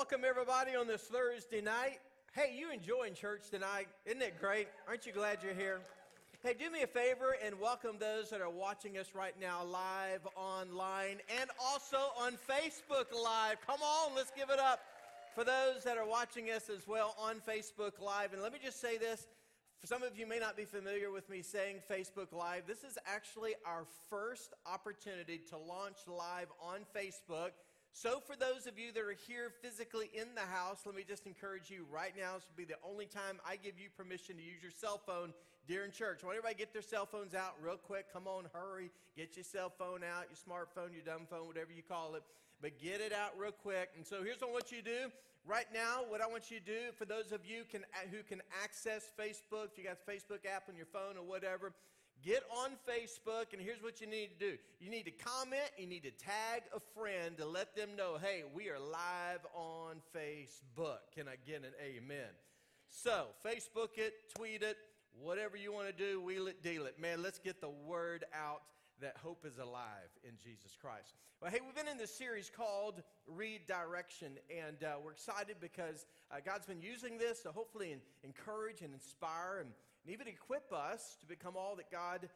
Welcome, everybody, on this Thursday night. Hey, you enjoying church tonight? Isn't it great? Aren't you glad you're here? Hey, do me a favor and welcome those that are watching us right now live online and also on Facebook Live. Come on, let's give it up for those that are watching us as well on Facebook Live. And let me just say this. For some of you may not be familiar with me saying Facebook Live. This is actually our first opportunity to launch live on Facebook. So for those of you that are here physically in the house, let me just encourage you right now, this will be the only time I give you permission to use your cell phone during church. Why don't everybody get their cell phones out real quick? Come on, hurry. Get your cell phone out, your smartphone, your dumb phone, whatever you call it. But get it out real quick. And so here's what I want you to do. Right now, what I want you to do, for those of you who can access Facebook, if you got the Facebook app on your phone or whatever, get on Facebook, and here's what you need to do. You need to comment, you need to tag a friend to let them know, hey, we are live on Facebook. Can I get an amen? So, Facebook it, tweet it, whatever you want to do, wheel it, deal it. Man, let's get the word out that hope is alive in Jesus Christ. Well, hey, we've been in this series called Redirection, and we're excited because God's been using this to hopefully encourage and inspire and even equip us to become all that God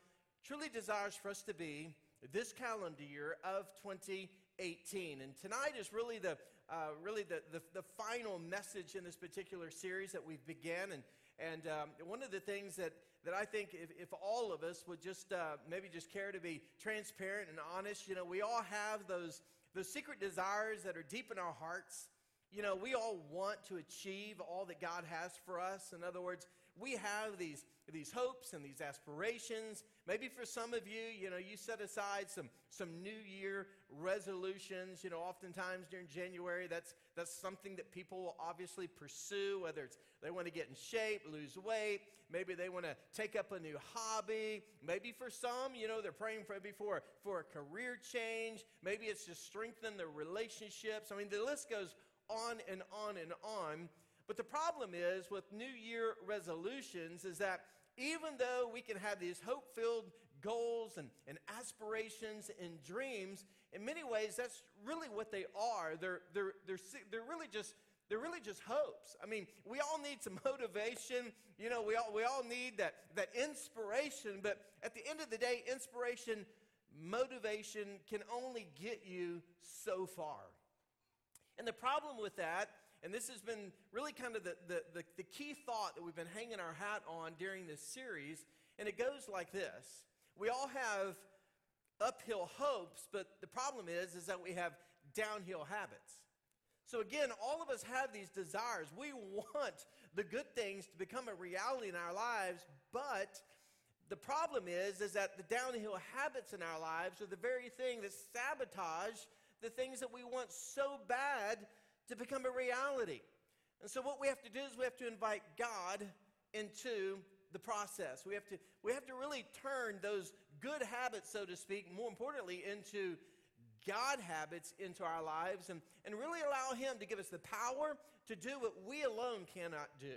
truly desires for us to be this calendar year of 2018. And tonight is really the final message in this particular series that we've began. And one of the things that I think if all of us would just maybe just care to be transparent and honest, you know, we all have those secret desires that are deep in our hearts. You know, we all want to achieve all that God has for us. In other words, we have these hopes and these aspirations. Maybe for some of you, you know, you set aside some New Year resolutions. You know, oftentimes during January, that's something that people will obviously pursue, whether it's they want to get in shape, lose weight, maybe they want to take up a new hobby. Maybe for some, you know, they're praying for a career change. Maybe it's to strengthen their relationships. I mean, the list goes on and on and on. But the problem is with New Year resolutions is that even though we can have these hope-filled goals and aspirations and dreams, in many ways that's really what they are. They're really just hopes. I mean, we all need some motivation. You know, we all need that inspiration. But at the end of the day, inspiration, motivation can only get you so far. And the problem with that, and this has been really kind of the key thought that we've been hanging our hat on during this series, and it goes like this. We all have uphill hopes, but the problem is that we have downhill habits. So again, all of us have these desires. We want the good things to become a reality in our lives, but the problem is that the downhill habits in our lives are the very thing that sabotage the things that we want so bad to become a reality. And so what we have to do is we have to invite God into the process. We have to really turn those good habits, so to speak, more importantly, into God habits into our lives and really allow Him to give us the power to do what we alone cannot do.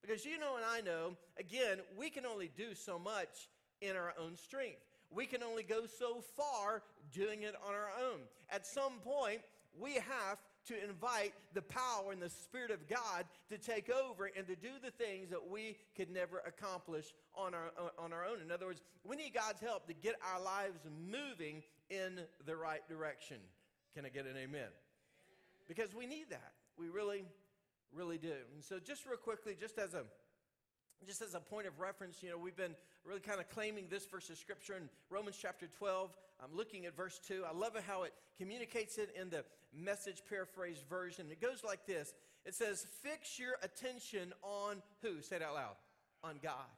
Because you know and I know, again, we can only do so much in our own strength. We can only go so far doing it on our own. At some point, we have to invite the power and the Spirit of God to take over and to do the things that we could never accomplish on our own. In other words, we need God's help to get our lives moving in the right direction. Can I get an amen? Because we need that. We really, really do. And so just real quickly, just as a point of reference, you know, we've been really kind of claiming this verse of Scripture in Romans chapter 12. I'm looking at verse 2. I love it how it communicates it in the Message paraphrased version. It goes like this. It says, fix your attention on who? Say it out loud. On God.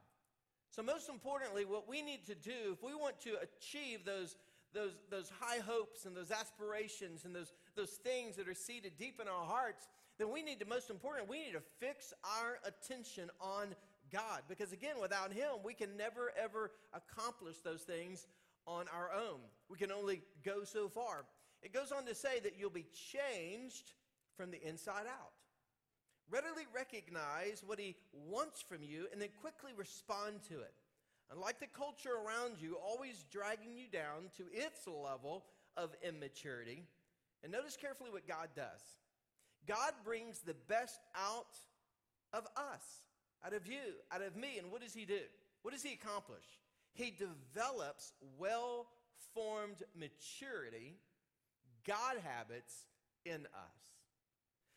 So most importantly, what we need to do, if we want to achieve those high hopes and those aspirations and those things that are seated deep in our hearts, then we need to, most important, we need to fix our attention on God. Because again, without Him, we can never, ever accomplish those things on our own. We can only go so far. It goes on to say that you'll be changed from the inside out. Readily recognize what He wants from you and then quickly respond to it. Unlike the culture around you, always dragging you down to its level of immaturity. And notice carefully what God does. God brings the best out of us, out of you, out of me. And what does he do? What does he accomplish? He develops well-formed maturity, God habits in us.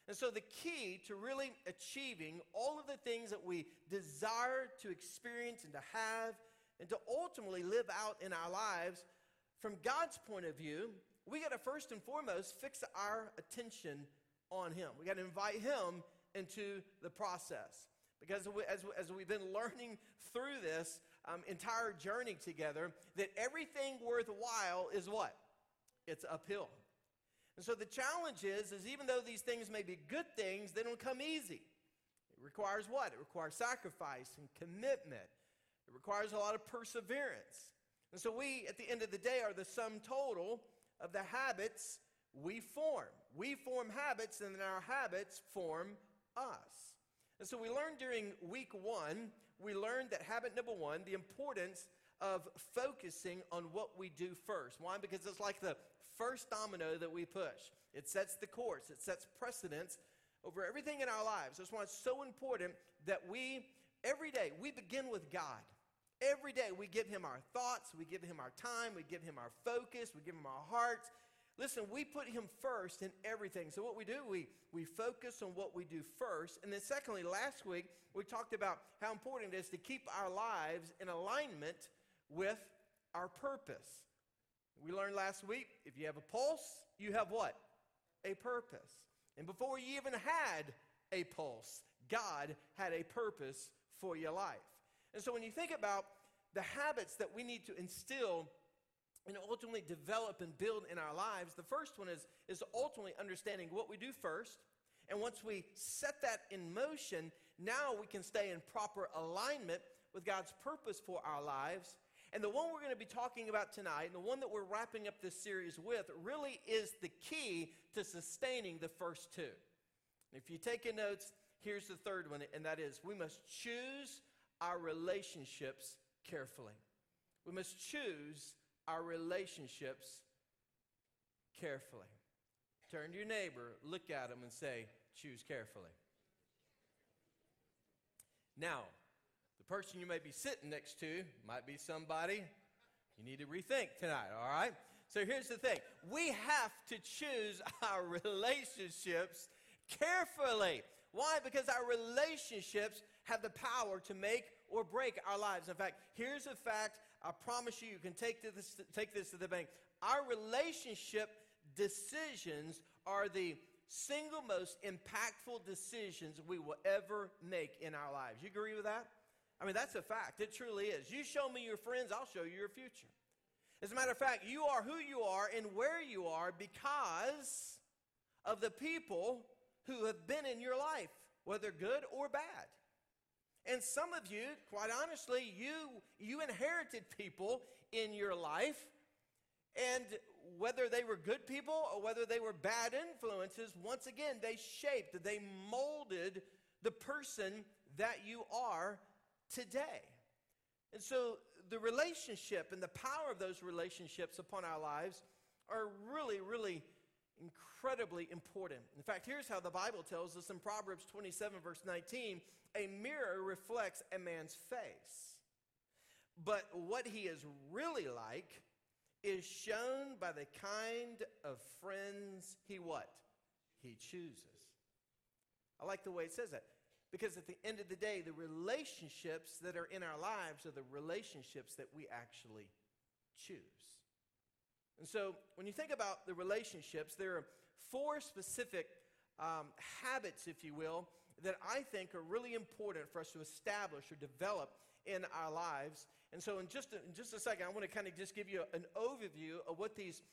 And so the key to really achieving all of the things that we desire to experience and to have and to ultimately live out in our lives, from God's point of view, we got to first and foremost fix our attention on him. We got to invite him into the process. Because as we've been learning through this entire journey together, that everything worthwhile is what? It's uphill. And so the challenge is even though these things may be good things, they don't come easy. It requires what? It requires sacrifice and commitment. It requires a lot of perseverance. And so we, at the end of the day, are the sum total of the habits we form. We form habits, and then our habits form us. And so we learned during week one, we learned that habit number one, the importance of focusing on what we do first. Why? Because it's like the first domino that we push. It sets the course. It sets precedence over everything in our lives. That's why it's so important that we, every day, we begin with God. Every day we give him our thoughts, we give him our time, we give him our focus, we give him our hearts. Listen, we put him first in everything. So what we do, we focus on what we do first. And then secondly, last week, we talked about how important it is to keep our lives in alignment with our purpose. We learned last week, if you have a pulse, you have what? A purpose. And before you even had a pulse, God had a purpose for your life. And so when you think about the habits that we need to instill and ultimately develop and build in our lives, the first one is ultimately understanding what we do first. And once we set that in motion, now we can stay in proper alignment with God's purpose for our lives. And the one we're going to be talking about tonight, and the one that we're wrapping up this series with, really is the key to sustaining the first two. And if you're taking notes, here's the third one, and that is we must choose our relationships carefully. We must choose our relationships carefully. Turn to your neighbor, look at him, and say, choose carefully. Now, the person you may be sitting next to might be somebody you need to rethink tonight, all right? So here's the thing. We have to choose our relationships carefully. Why? Because our relationships have the power to make or break our lives. In fact, here's a fact I promise you, you can take this to the bank. Our relationship decisions are the single most impactful decisions we will ever make in our lives. You agree with that? I mean, that's a fact. It truly is. You show me your friends, I'll show you your future. As a matter of fact, you are who you are and where you are because of the people who have been in your life, whether good or bad. And some of you, quite honestly, you inherited people in your life, and whether they were good people or whether they were bad influences, once again, they shaped, they molded the person that you are today. And so the relationship and the power of those relationships upon our lives are really, really incredibly important. In fact, here's how the Bible tells us in Proverbs 27, verse 19, a mirror reflects a man's face, but what he is really like is shown by the kind of friends he what? He chooses. I like the way it says that, because at the end of the day, the relationships that are in our lives are the relationships that we actually choose. And so when you think about the relationships, there are four specific habits, if you will, that I think are really important for us to establish or develop in our lives. And so in just a second, I want to kind of just give you an overview of what these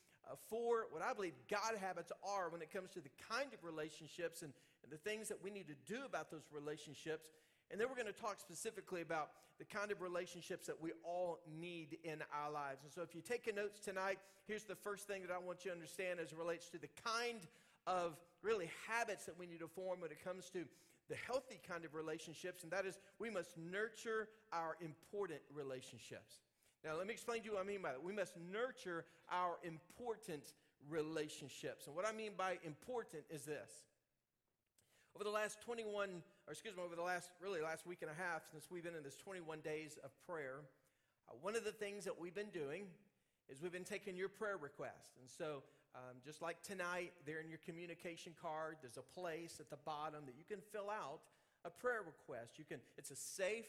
four, what I believe God habits are when it comes to the kind of relationships and the things that we need to do about those relationships. And then we're going to talk specifically about the kind of relationships that we all need in our lives. And so if you're taking notes tonight, here's the first thing that I want you to understand as it relates to the kind of really habits that we need to form when it comes to the healthy kind of relationships, and that is we must nurture our important relationships. Now, let me explain to you what I mean by that. We must nurture our important relationships. And what I mean by important is this. Over the last week and a half, since we've been in this 21 days of prayer, one of the things that we've been doing is we've been taking your prayer requests. And so just like tonight, there in your communication card, there's a place at the bottom that you can fill out a prayer request. It's a safe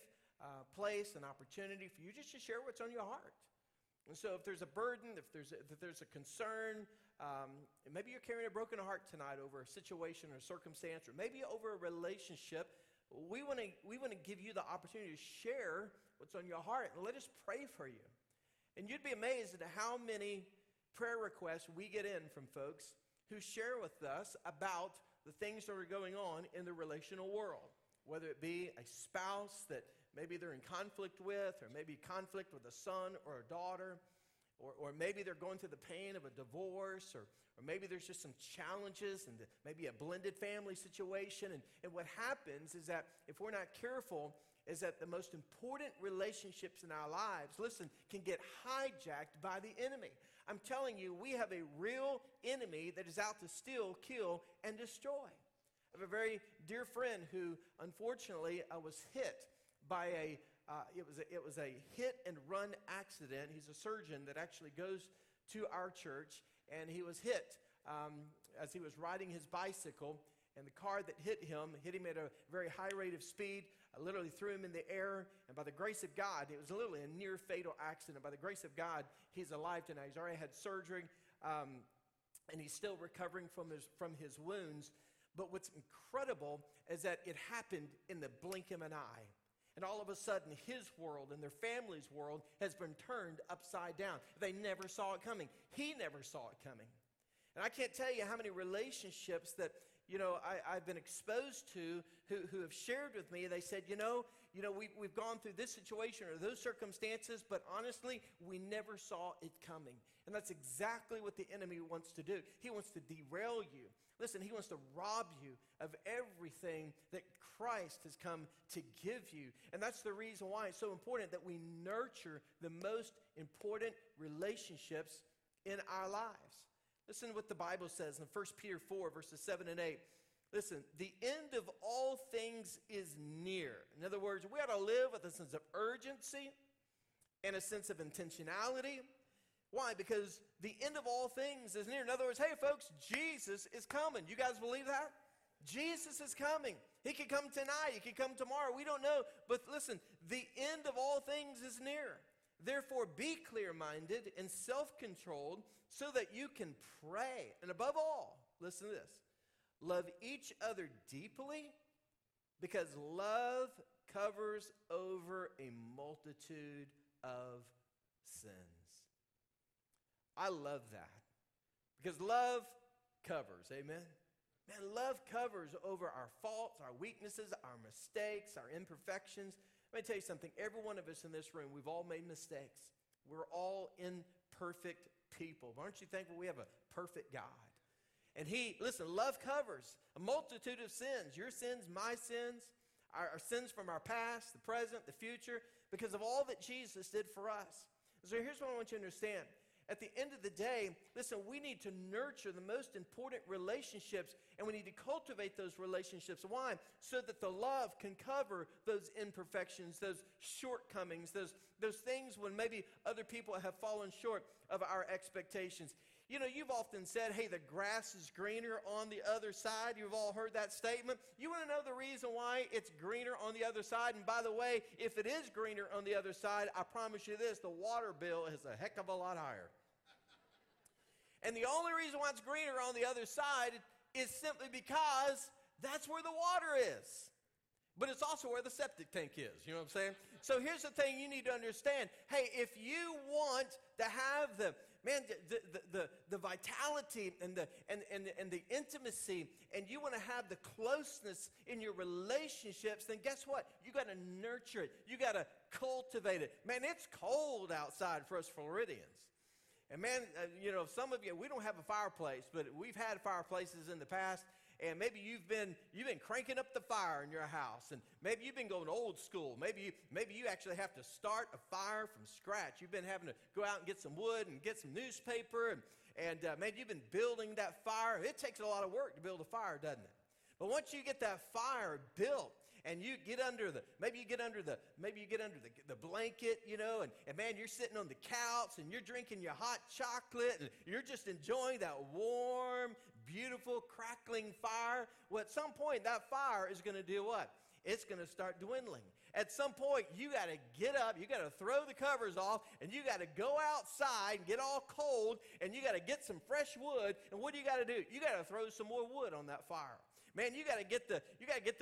place, an opportunity for you just to share what's on your heart. And so if there's a burden, if there's a concern, maybe you're carrying a broken heart tonight over a situation or a circumstance, or maybe over a relationship, we want to give you the opportunity to share what's on your heart, and let us pray for you. And you'd be amazed at how many prayer requests we get in from folks who share with us about the things that are going on in the relational world, whether it be a spouse that maybe they're in conflict with, or maybe conflict with a son or a daughter, or maybe they're going through the pain of a divorce, or maybe there's just some challenges and maybe a blended family situation. And what happens is that if we're not careful, is that the most important relationships in our lives, listen, can get hijacked by the enemy. I'm telling you, we have a real enemy that is out to steal, kill, and destroy. I have a very dear friend who, unfortunately, was hit by a hit and run accident. He's a surgeon that actually goes to our church, and he was hit as he was riding his bicycle, and the car that hit him at a very high rate of speed, literally threw him in the air, and by the grace of God, it was literally a near fatal accident. By the grace of God, he's alive tonight. He's already had surgery, and he's still recovering from his wounds. But what's incredible is that it happened in the blink of an eye. And all of a sudden, his world and their family's world has been turned upside down. They never saw it coming. He never saw it coming. And I can't tell you how many relationships that, you know, I've been exposed to who have shared with me. They said, you know, we've gone through this situation or those circumstances, but honestly, we never saw it coming. And that's exactly what the enemy wants to do. He wants to derail you. Listen, he wants to rob you of everything that Christ has come to give you. And that's the reason why it's so important that we nurture the most important relationships in our lives. Listen to what the Bible says in 1 Peter 4, verses 7 and 8. Listen, the end of all things is near. In other words, we ought to live with a sense of urgency and a sense of intentionality. Why? Because the end of all things is near. In other words, hey, folks, Jesus is coming. You guys believe that? Jesus is coming. He could come tonight. He could come tomorrow. We don't know. But listen, the end of all things is near. Therefore, be clear-minded and self-controlled so that you can pray. And above all, listen to this, love each other deeply, because love covers over a multitude of sins. I love that, because love covers, amen? Man, love covers over our faults, our weaknesses, our mistakes, our imperfections. Let me tell you something. Every one of us in this room, we've all made mistakes. We're all imperfect people. But aren't you thankful we have a perfect God? And he, listen, love covers a multitude of sins. Your sins, my sins, our sins from our past, the present, the future, because of all that Jesus did for us. So here's what I want you to understand. At the end of the day, listen, we need to nurture the most important relationships, and we need to cultivate those relationships. Why? So that the love can cover those imperfections, those shortcomings, those things when maybe other people have fallen short of our expectations. You know, you've often said, hey, the grass is greener on the other side. You've all heard that statement. You want to know the reason why it's greener on the other side? And by the way, if it is greener on the other side, I promise you this, the water bill is a heck of a lot higher. And the only reason why it's greener on the other side is simply because that's where the water is. But it's also where the septic tank is, you know what I'm saying? So here's the thing you need to understand. Hey, if you want to have the vitality and the intimacy, and you want to have the closeness in your relationships, then guess what? You got to nurture it. You got to cultivate it. Man, it's cold outside for us Floridians. And man, you know, some of you, we don't have a fireplace, but we've had fireplaces in the past. And maybe you've been cranking up the fire in your house, and maybe you've been going old school. Maybe you actually have to start a fire from scratch. You've been having to go out and get some wood and get some newspaper, and man, you've been building that fire. It takes a lot of work to build a fire, doesn't it? But once you get that fire built and you get under the, maybe you get under the blanket, you know, and man, you're sitting on the couch and you're drinking your hot chocolate and you're just enjoying that warm, beautiful, crackling fire. Well, at some point, that fire is going to do what? It's going to start dwindling. At some point, you got to get up, you got to throw the covers off, and you got to go outside and get all cold, and you got to get some fresh wood. And what do you got to do? You got to throw some more wood on that fire. Man, you got to get the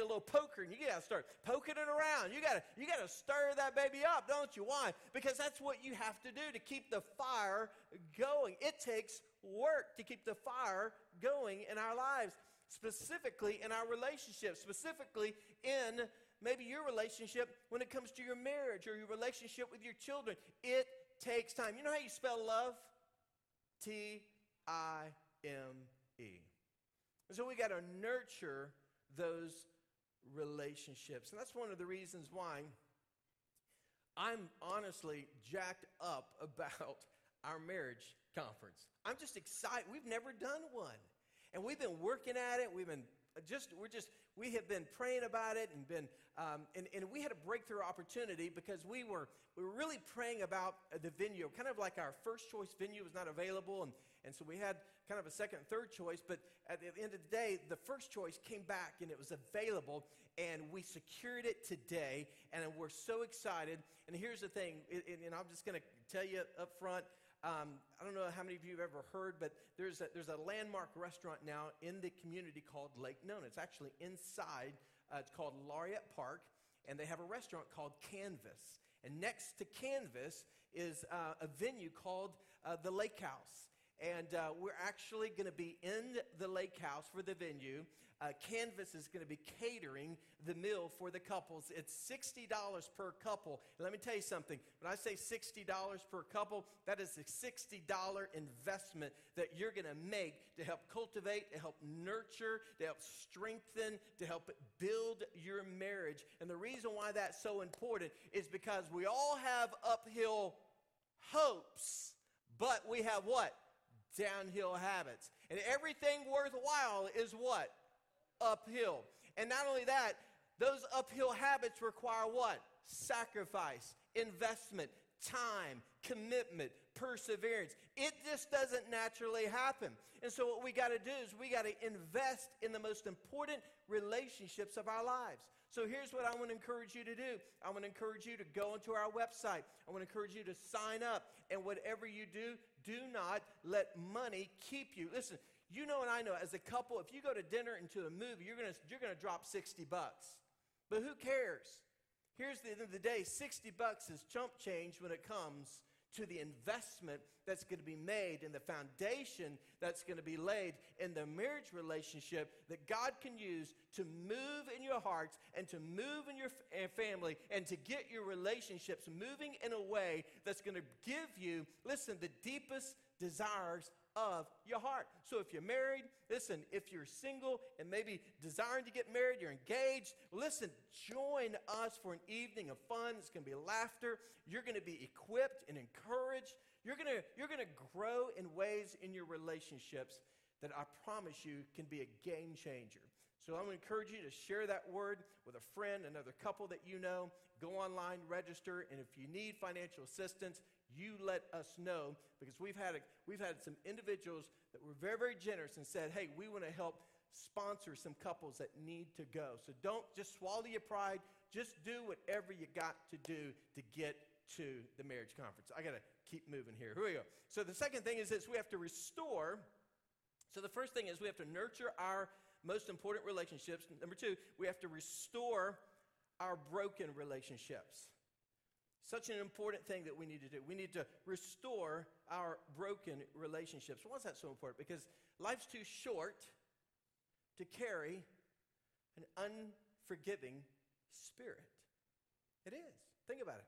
little poker, and you got to start poking it around. You got to stir that baby up, don't you? Why? Because that's what you have to do to keep the fire going. It takes work to keep the fire going in our lives. Specifically in our relationships, specifically in maybe your relationship when it comes to your marriage or your relationship with your children. It takes time. You know how you spell love? T-I-M-E. And so we got to nurture those relationships. And that's one of the reasons why I'm honestly jacked up about our marriage conference. I'm just excited. We've never done one. And we've been working at it. We have been praying about it and been, and we had a breakthrough opportunity because we were really praying about the venue. Kind of like our first choice venue was not available, and so we had kind of a second and third choice. But at the end of the day, the first choice came back and it was available, and we secured it today, and we're so excited. And here's the thing, and I'm just going to tell you up front. I don't know how many of you have ever heard, but there's a landmark restaurant now in the community called Lake Nona. It's actually inside. It's called Laureate Park, and they have a restaurant called Canvas. And next to Canvas is a venue called the Lake House. And we're actually going to be in the Lake House for the venue. Canvas is going to be catering the meal for the couples. It's $60 per couple. And let me tell you something. When I say $60 per couple, that is a $60 investment that you're going to make to help cultivate, to help nurture, to help strengthen, to help build your marriage. And the reason why that's so important is because we all have uphill hopes, but we have what? Downhill habits. And everything worthwhile is what? Uphill. And not only that, those uphill habits require what? Sacrifice, investment, time, commitment, perseverance. It just doesn't naturally happen. And so what we got to do is we got to invest in the most important relationships of our lives. So here's what I want to encourage you to do. I want to encourage you to go onto our website. I want to encourage you to sign up. And whatever you do, do not let money keep you. Listen, you know and I know as a couple, if you go to dinner and to a movie, you're going to drop $60. But who cares? Here's the end of the day, $60 is chump change when it comes to the investment that's going to be made and the foundation that's going to be laid in the marriage relationship that God can use to move in your hearts and to move in your family and to get your relationships moving in a way that's going to give you, listen, the deepest desires of your heart. So if you're married, listen, if you're single and maybe desiring to get married, you're engaged, listen, join us for an evening of fun. It's going to be laughter. You're going to be equipped and encouraged. You're going to grow in ways in your relationships that I promise you can be a game changer. So I'm going to encourage you to share that word with a friend, another couple that you know. Go online, register, and if you need financial assistance, you let us know, because we've had some individuals that were very, very generous and said, hey, we want to help sponsor some couples that need to go. So don't just swallow your pride. Just do whatever you got to do to get to the marriage conference. I got to keep moving here. Here we go. So the second thing is this. We have to restore. So the first thing is we have to nurture our most important relationships. Number two, we have to restore our broken relationships. Such an important thing that we need to do. We need to restore our broken relationships. Why is that so important? Because life's too short to carry an unforgiving spirit. It is. Think about it.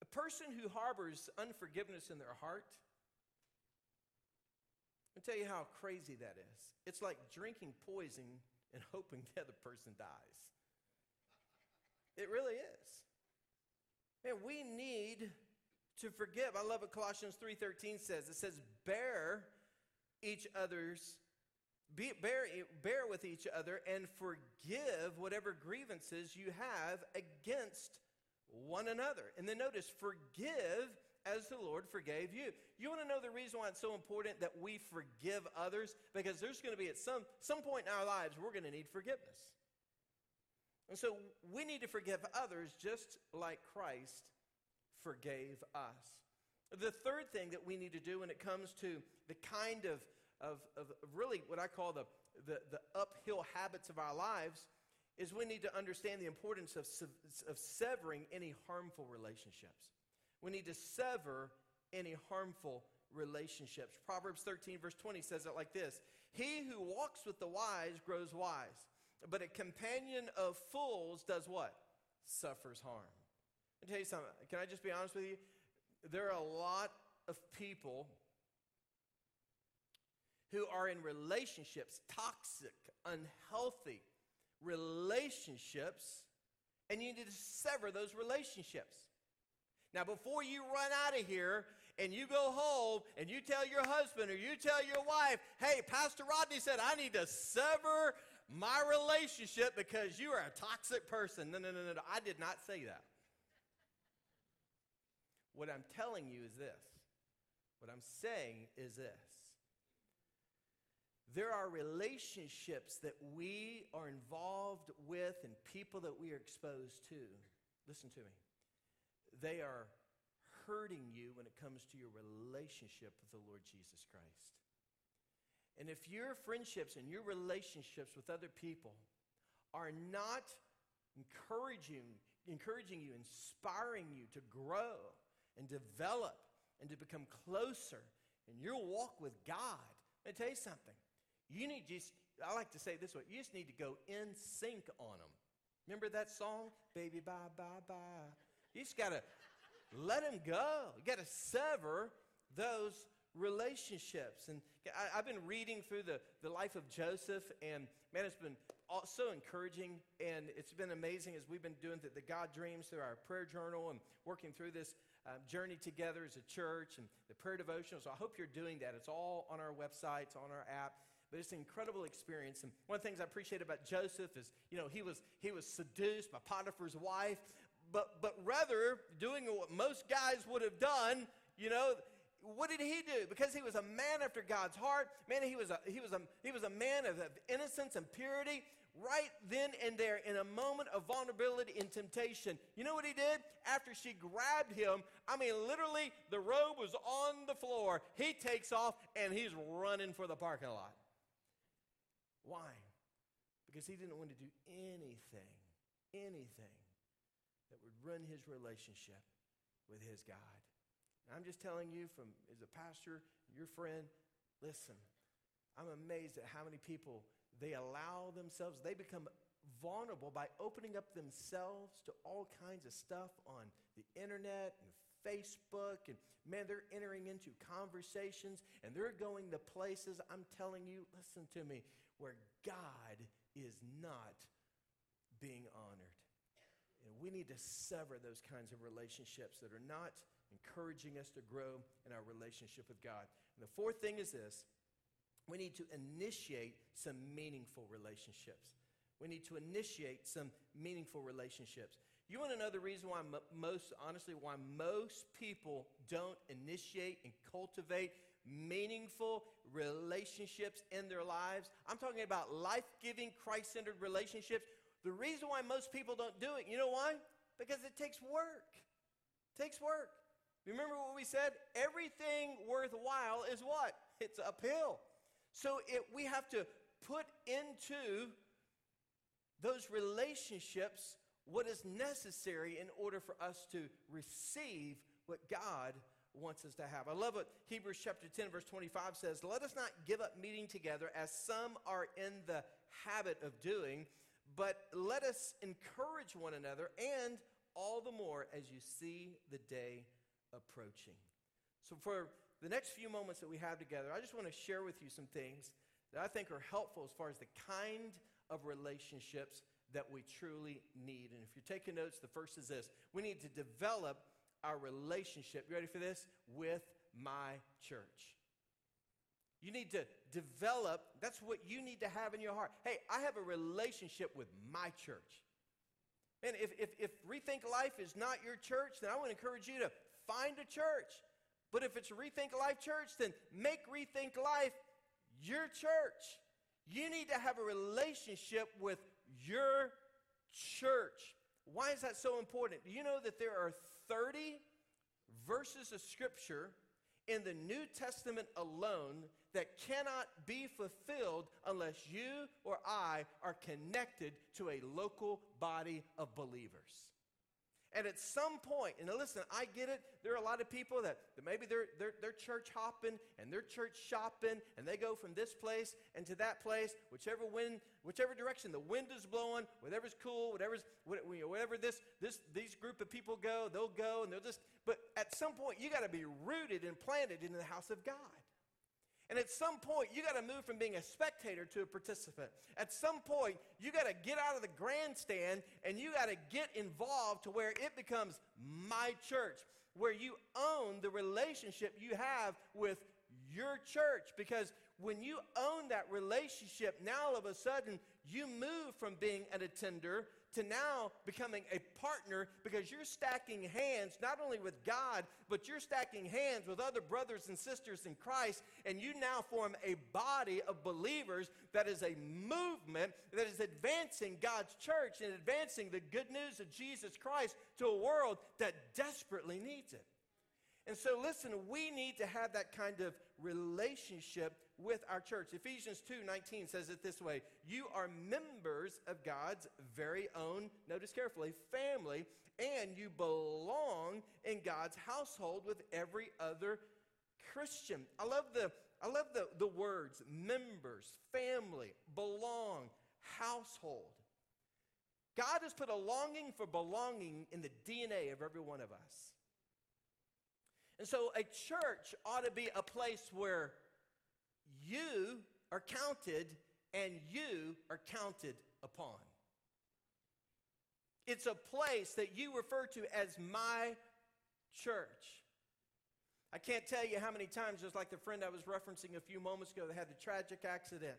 A person who harbors unforgiveness in their heart, I'll tell you how crazy that is. It's like drinking poison and hoping the other person dies. It really is. Man, we need to forgive. I love what Colossians 3:13 says. It says, bear each other's Bear with each other and forgive whatever grievances you have against one another. And then notice, forgive as the Lord forgave you. You want to know the reason why it's so important that we forgive others? Because there's going to be at some point in our lives we're going to need forgiveness. And so we need to forgive others just like Christ forgave us. The third thing that we need to do when it comes to the kind of really what I call the uphill habits of our lives is we need to understand the importance of severing any harmful relationships. We need to sever any harmful relationships. Proverbs 13 verse 20 says it like this: he who walks with the wise grows wise, but a companion of fools does what? Suffers harm. I'll tell you something. Can I just be honest with you? There are a lot of people who are in relationships, toxic, unhealthy relationships, and you need to sever those relationships. Now, before you run out of here and you go home and you tell your husband or you tell your wife, hey, Pastor Rodney said I need to sever my relationship because you are a toxic person. No, I did not say that. What I'm telling you is this. What I'm saying is this. There are relationships that we are involved with and people that we are exposed to. Listen to me. They are hurting you when it comes to your relationship with the Lord Jesus Christ. And if your friendships and your relationships with other people are not encouraging you, inspiring you to grow and develop and to become closer in your walk with God, let me tell you something. You need just, I like to say it this way, you just need to go in sync on them. Remember that song? Baby, bye, bye, bye. You just got to let them go. You got to sever those relationships. And I've been reading through the life of Joseph, and man, it's been so encouraging, and it's been amazing as we've been doing the God Dreams through our prayer journal and working through this journey together as a church and the prayer devotional. So I hope you're doing that. It's all on our website, it's on our app. But it's an incredible experience. And one of the things I appreciate about Joseph is, you know, he was seduced by Potiphar's wife, but rather doing what most guys would have done, you know, what did he do? Because he was a man after God's heart. Man, he was a man of innocence and purity. Right then and there, in a moment of vulnerability and temptation, you know what he did? After she grabbed him, I mean, literally, the robe was on the floor. He takes off, and he's running for the parking lot. Why? Because he didn't want to do anything that would ruin his relationship with his God. And I'm just telling you, from as a pastor, your friend, listen, I'm amazed at how many people, they allow themselves, they become vulnerable by opening up themselves to all kinds of stuff on the internet and Facebook. And man, they're entering into conversations and they're going to places, I'm telling you, listen to me, where God is not being honored. And we need to sever those kinds of relationships that are not encouraging us to grow in our relationship with God. And the fourth thing is this. We need to initiate some meaningful relationships. We need to initiate some meaningful relationships. You want to know the reason why most people don't initiate and cultivate meaningful relationships in their lives? I'm talking about life-giving, Christ-centered relationships. The reason why most people don't do it, you know why? Because it takes work. It takes work. Remember what we said? Everything worthwhile is what? It's uphill. So we have to put into those relationships what is necessary in order for us to receive what God wants us to have. I love what Hebrews chapter 10 verse 25 says. Let us not give up meeting together as some are in the habit of doing, but let us encourage one another, and all the more as you see the day approaching. So for the next few moments that we have together, I just want to share with you some things that I think are helpful as far as the kind of relationships that we truly need. And if you're taking notes, the first is this. We need to develop our relationship, you ready for this, with my church. You need to develop. That's what you need to have in your heart. Hey, I have a relationship with my church. And if Rethink Life is not your church, then I want to encourage you to find a church. But if it's a Rethink Life church, then make Rethink Life your church. You need to have a relationship with your church. Why is that so important? Do you know that there are 30 verses of Scripture in the New Testament alone that cannot be fulfilled unless you or I are connected to a local body of believers? And at some point, and listen, I get it, there are a lot of people that maybe they're church hopping and they're church shopping, and they go from this place and to that place, whichever direction the wind is blowing, whatever's cool, whatever these group of people go, they'll go, and they'll just, but at some point, you got to be rooted and planted in the house of God. And at some point, you got to move from being a spectator to a participant. At some point, you got to get out of the grandstand and you got to get involved to where it becomes my church, where you own the relationship you have with your church. Because when you own that relationship, now all of a sudden, you move from being an attender to now becoming a partner, because you're stacking hands not only with God, but you're stacking hands with other brothers and sisters in Christ, and you now form a body of believers that is a movement that is advancing God's church and advancing the good news of Jesus Christ to a world that desperately needs it. And so listen, we need to have that kind of relationship with our church. Ephesians 2:19 says it this way: you are members of God's very own, notice carefully, family, and you belong in God's household with every other Christian. I love the words, members, family, belong, household. God has put a longing for belonging in the DNA of every one of us. And so a church ought to be a place where you are counted and you are counted upon. It's a place that you refer to as my church. I can't tell you how many times, just like the friend I was referencing a few moments ago that had the tragic accident,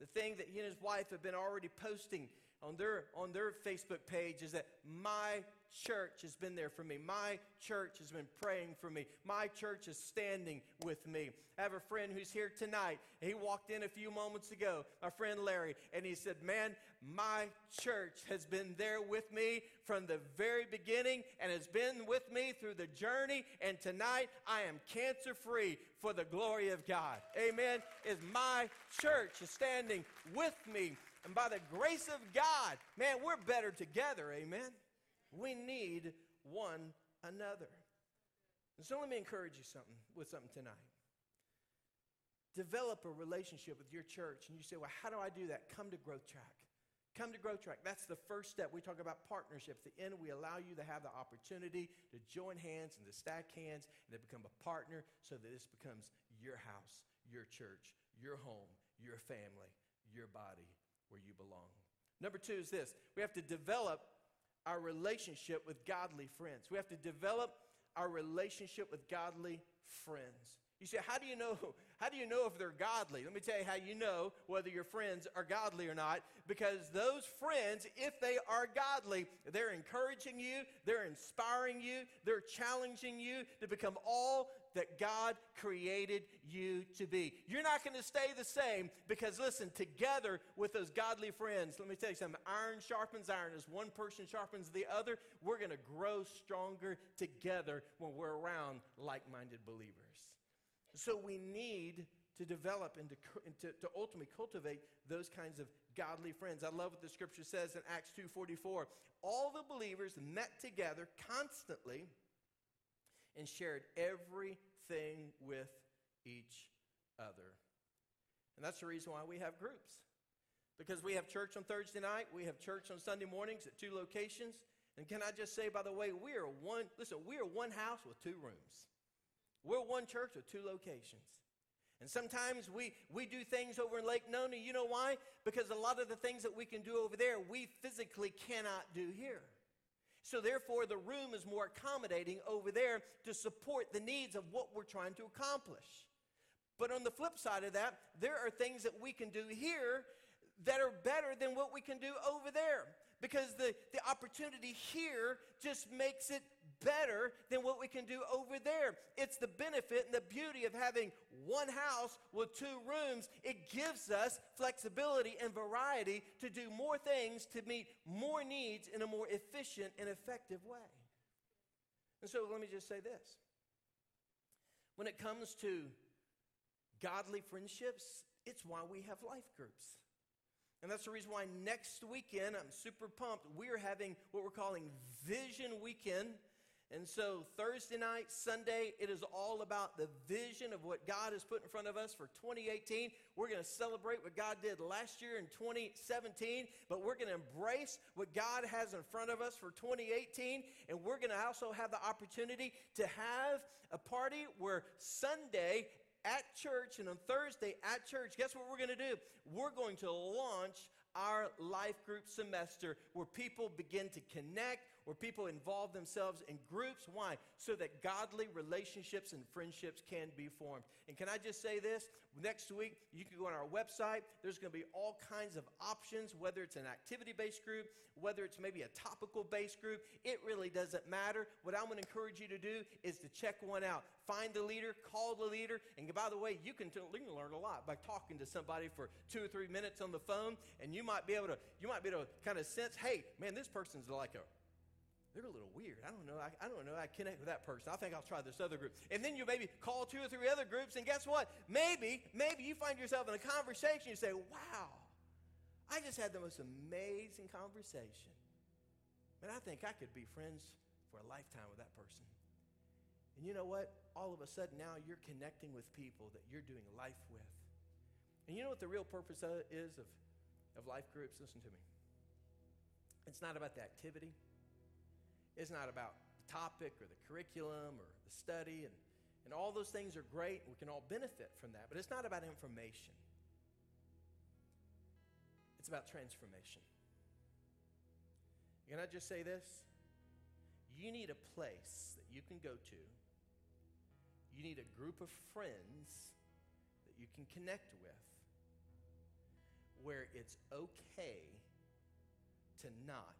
the thing that he and his wife have been already posting on their Facebook page is that my church has been there for me. My church has been praying for me. My church is standing with me. I have a friend who's here tonight. He walked in a few moments ago, my friend Larry, and he said, man, my church has been there with me from the very beginning and has been with me through the journey, and tonight I am cancer-free for the glory of God. Amen. Is my church is standing with me. And by the grace of God, man, we're better together, amen? We need one another. And so let me encourage you with something tonight. Develop a relationship with your church. And you say, well, how do I do that? Come to Growth Track. Come to Growth Track. That's the first step. We talk about partnerships. At the end, we allow you to have the opportunity to join hands and to stack hands and to become a partner so that this becomes your house, your church, your home, your family, your body, where you belong. Number two is this: we have to develop our relationship with godly friends. We have to develop our relationship with godly friends. You say, how do you know if they're godly? Let me tell you how you know whether your friends are godly or not, because those friends, if they are godly, they're encouraging you, they're inspiring you, they're challenging you to become all that God created you to be. You're not going to stay the same because, listen, together with those godly friends, let me tell you something, iron sharpens iron. As one person sharpens the other, we're going to grow stronger together when we're around like-minded believers. So we need to develop and to ultimately cultivate those kinds of godly friends. I love what the Scripture says in Acts 2:44. All the believers met together constantly and shared everything with each other. And that's the reason why we have groups. Because we have church on Thursday night. We have church on Sunday mornings at 2 locations. And can I just say, by the way, we are one house with 2 rooms. We're one church with 2 locations. And sometimes we do things over in Lake Nona. You know why? Because a lot of the things that we can do over there, we physically cannot do here. So therefore, the room is more accommodating over there to support the needs of what we're trying to accomplish. But on the flip side of that, there are things that we can do here that are better than what we can do over there, because the opportunity here just makes it better than what we can do over there. It's the benefit and the beauty of having one house with two rooms. It gives us flexibility and variety to do more things, to meet more needs in a more efficient and effective way. And so let me just say this. When it comes to godly friendships, it's why we have life groups. And that's the reason why next weekend, I'm super pumped, we're having what we're calling Vision Weekend. And so Thursday night, Sunday, it is all about the vision of what God has put in front of us for 2018. We're going to celebrate what God did last year in 2017, but we're going to embrace what God has in front of us for 2018. And we're going to also have the opportunity to have a party where Sunday at church and on Thursday at church, guess what we're going to do? We're going to launch our life group semester where people begin to connect, where people involve themselves in groups. Why? So that godly relationships and friendships can be formed. And can I just say this? Next week, you can go on our website. There's going to be all kinds of options, whether it's an activity-based group, whether it's maybe a topical-based group. It really doesn't matter. What I'm going to encourage you to do is to check one out. Find the leader, call the leader, and by the way, you can learn a lot by talking to somebody for 2 or 3 minutes on the phone, and you might be able to kind of sense, hey, man, this person's like they're a little weird. I don't know. I connect with that person. I think I'll try this other group. And then you maybe call 2 or 3 other groups, and guess what? Maybe you find yourself in a conversation. You say, wow, I just had the most amazing conversation. Man, I think I could be friends for a lifetime with that person. And you know what? All of a sudden now you're connecting with people that you're doing life with. And you know what the real purpose is of life groups? Listen to me. It's not about the activity. It's not about the topic or the curriculum or the study, and all those things are great. We can all benefit from that, but it's not about information. It's about transformation. Can I just say this? You need a place that you can go to. You need a group of friends that you can connect with where it's okay to not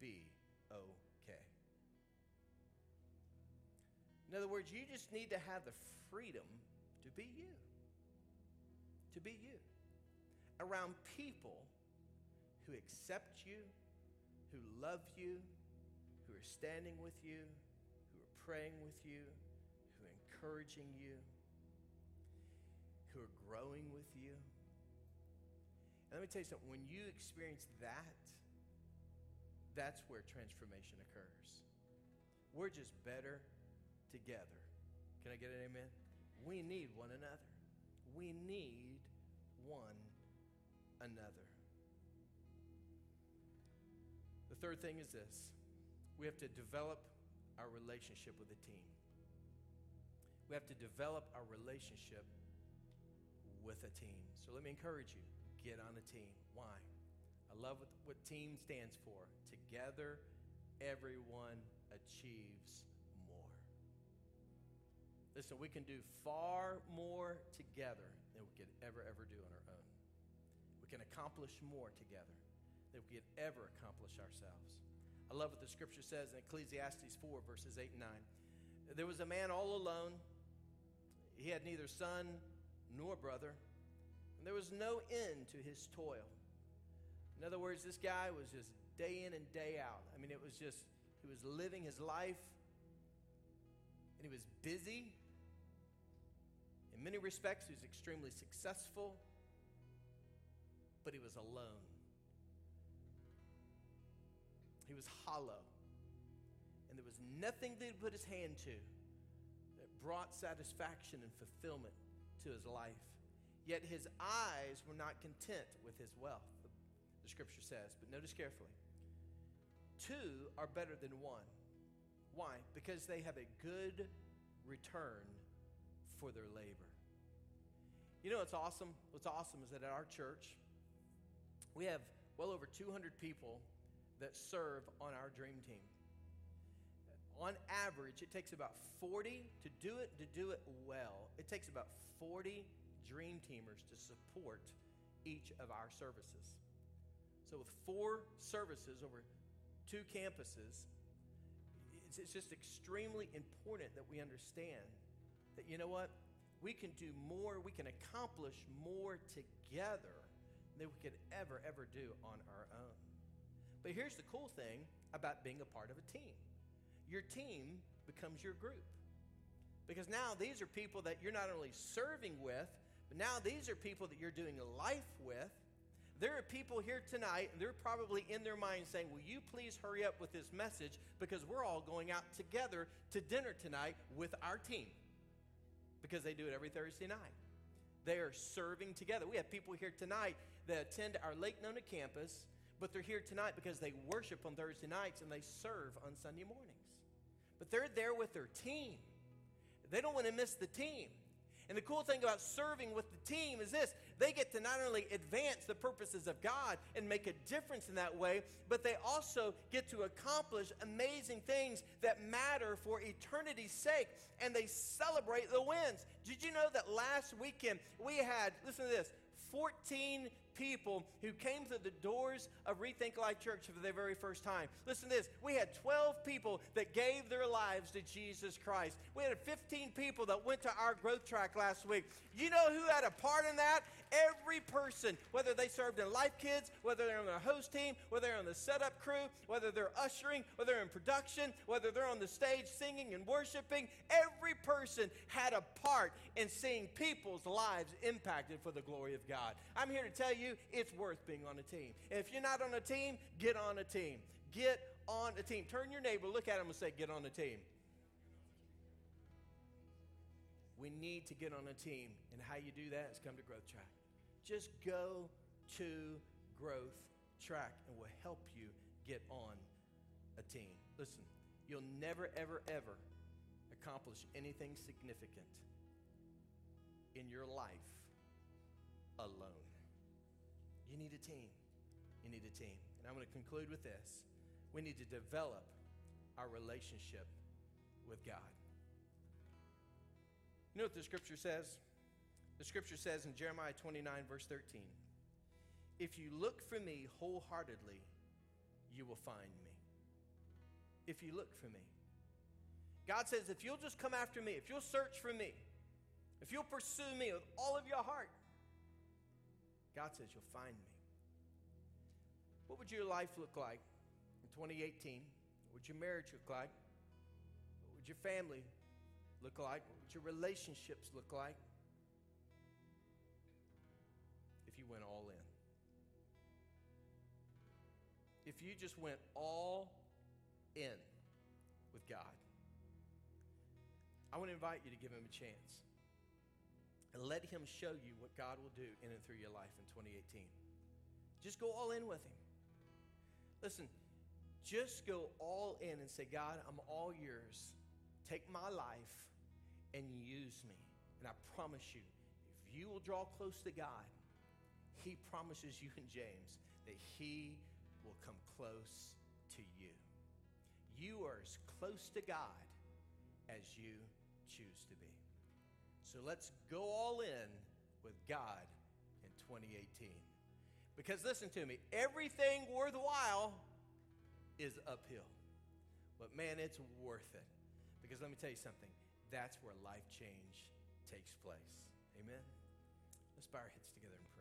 be okay. In other words, you just need to have the freedom to be you. To be you. Around people who accept you, who love you, who are standing with you, who are praying with you, who are encouraging you, who are growing with you. And let me tell you something. When you experience that, that's where transformation occurs. We're just better together. Can I get an amen? We need one another. We need one another. The third thing is this. We have to develop our relationship with a team. We have to develop our relationship with a team. So let me encourage you, get on a team. Why? I love what team stands for. Together, everyone achieves more. Listen, we can do far more together than we could ever do on our own. We can accomplish more together than we could ever accomplish ourselves. I love what the scripture says in Ecclesiastes 4, verses 8 and 9. There was a man all alone. He had neither son nor brother, and there was no end to his toil. In other words, this guy was just day in and day out. I mean, it was just, he was living his life, and he was busy. In many respects, he was extremely successful, but he was alone. He was hollow, and there was nothing that he put his hand to that brought satisfaction and fulfillment to his life. Yet his eyes were not content with his wealth. The scripture says, but notice carefully, two are better than one. Why? Because they have a good return for their labor. You know what's awesome? What's awesome is that at our church, we have well over 200 people that serve on our dream team. On average, it takes about 40 to do it well. It takes about 40 Dream Teamers to support each of our services. So with 4 services over 2 campuses, it's just extremely important that we understand that, you know what, we can do more, we can accomplish more together than we could ever do on our own. But here's the cool thing about being a part of a team. Your team becomes your group. Because now these are people that you're not only serving with, but now these are people that you're doing life with. There are people here tonight, and they're probably in their mind saying, will you please hurry up with this message, because we're all going out together to dinner tonight with our team. Because they do it every Thursday night. They are serving together. We have people here tonight that attend our Lake Nona campus, but they're here tonight because they worship on Thursday nights and they serve on Sunday mornings. But they're there with their team. They don't want to miss the team. And the cool thing about serving with the team is this: they get to not only advance the purposes of God and make a difference in that way, but they also get to accomplish amazing things that matter for eternity's sake, and they celebrate the wins. Did you know that last weekend we had, listen to this, 14 people who came through the doors of Rethink Life Church for the very first time? Listen to this. We had 12 people that gave their lives to Jesus Christ. We had 15 people that went to our growth track last week. You know who had a part in that? Every person, whether they served in Life Kids, whether they're on the host team, whether they're on the setup crew, whether they're ushering, whether they're in production, whether they're on the stage singing and worshiping, every person had a part in seeing people's lives impacted for the glory of God. I'm here to tell you, it's worth being on a team. If you're not on a team, get on a team. Get on a team. Turn your neighbor, look at him and say, get on a team. We need to get on a team. And how you do that is come to Growth Track. Just go to Growth Track and we'll help you get on a team. Listen, you'll never, ever accomplish anything significant in your life alone. You need a team. You need a team. And I'm going to conclude with this. We need to develop our relationship with God. You know what the scripture says? The scripture says in Jeremiah 29, verse 13, if you look for me wholeheartedly, you will find me. If you look for me. God says, if you'll just come after me, if you'll search for me, if you'll pursue me with all of your heart, God says, you'll find me. What would your life look like in 2018? What would your marriage look like? What would your family look like? What would your relationships look like? If you went all in. If you just went all in with God. I want to invite you to give him a chance. And let him show you what God will do in and through your life in 2018. Just go all in with him. Listen, just go all in and say, God, I'm all yours. Take my life and use me. And I promise you, if you will draw close to God, he promises you in James that he will come close to you. You are as close to God as you choose to be. So let's go all in with God in 2018. Because listen to me, everything worthwhile is uphill. But man, it's worth it. Because let me tell you something, that's where life change takes place. Amen? Let's bow our heads together and pray.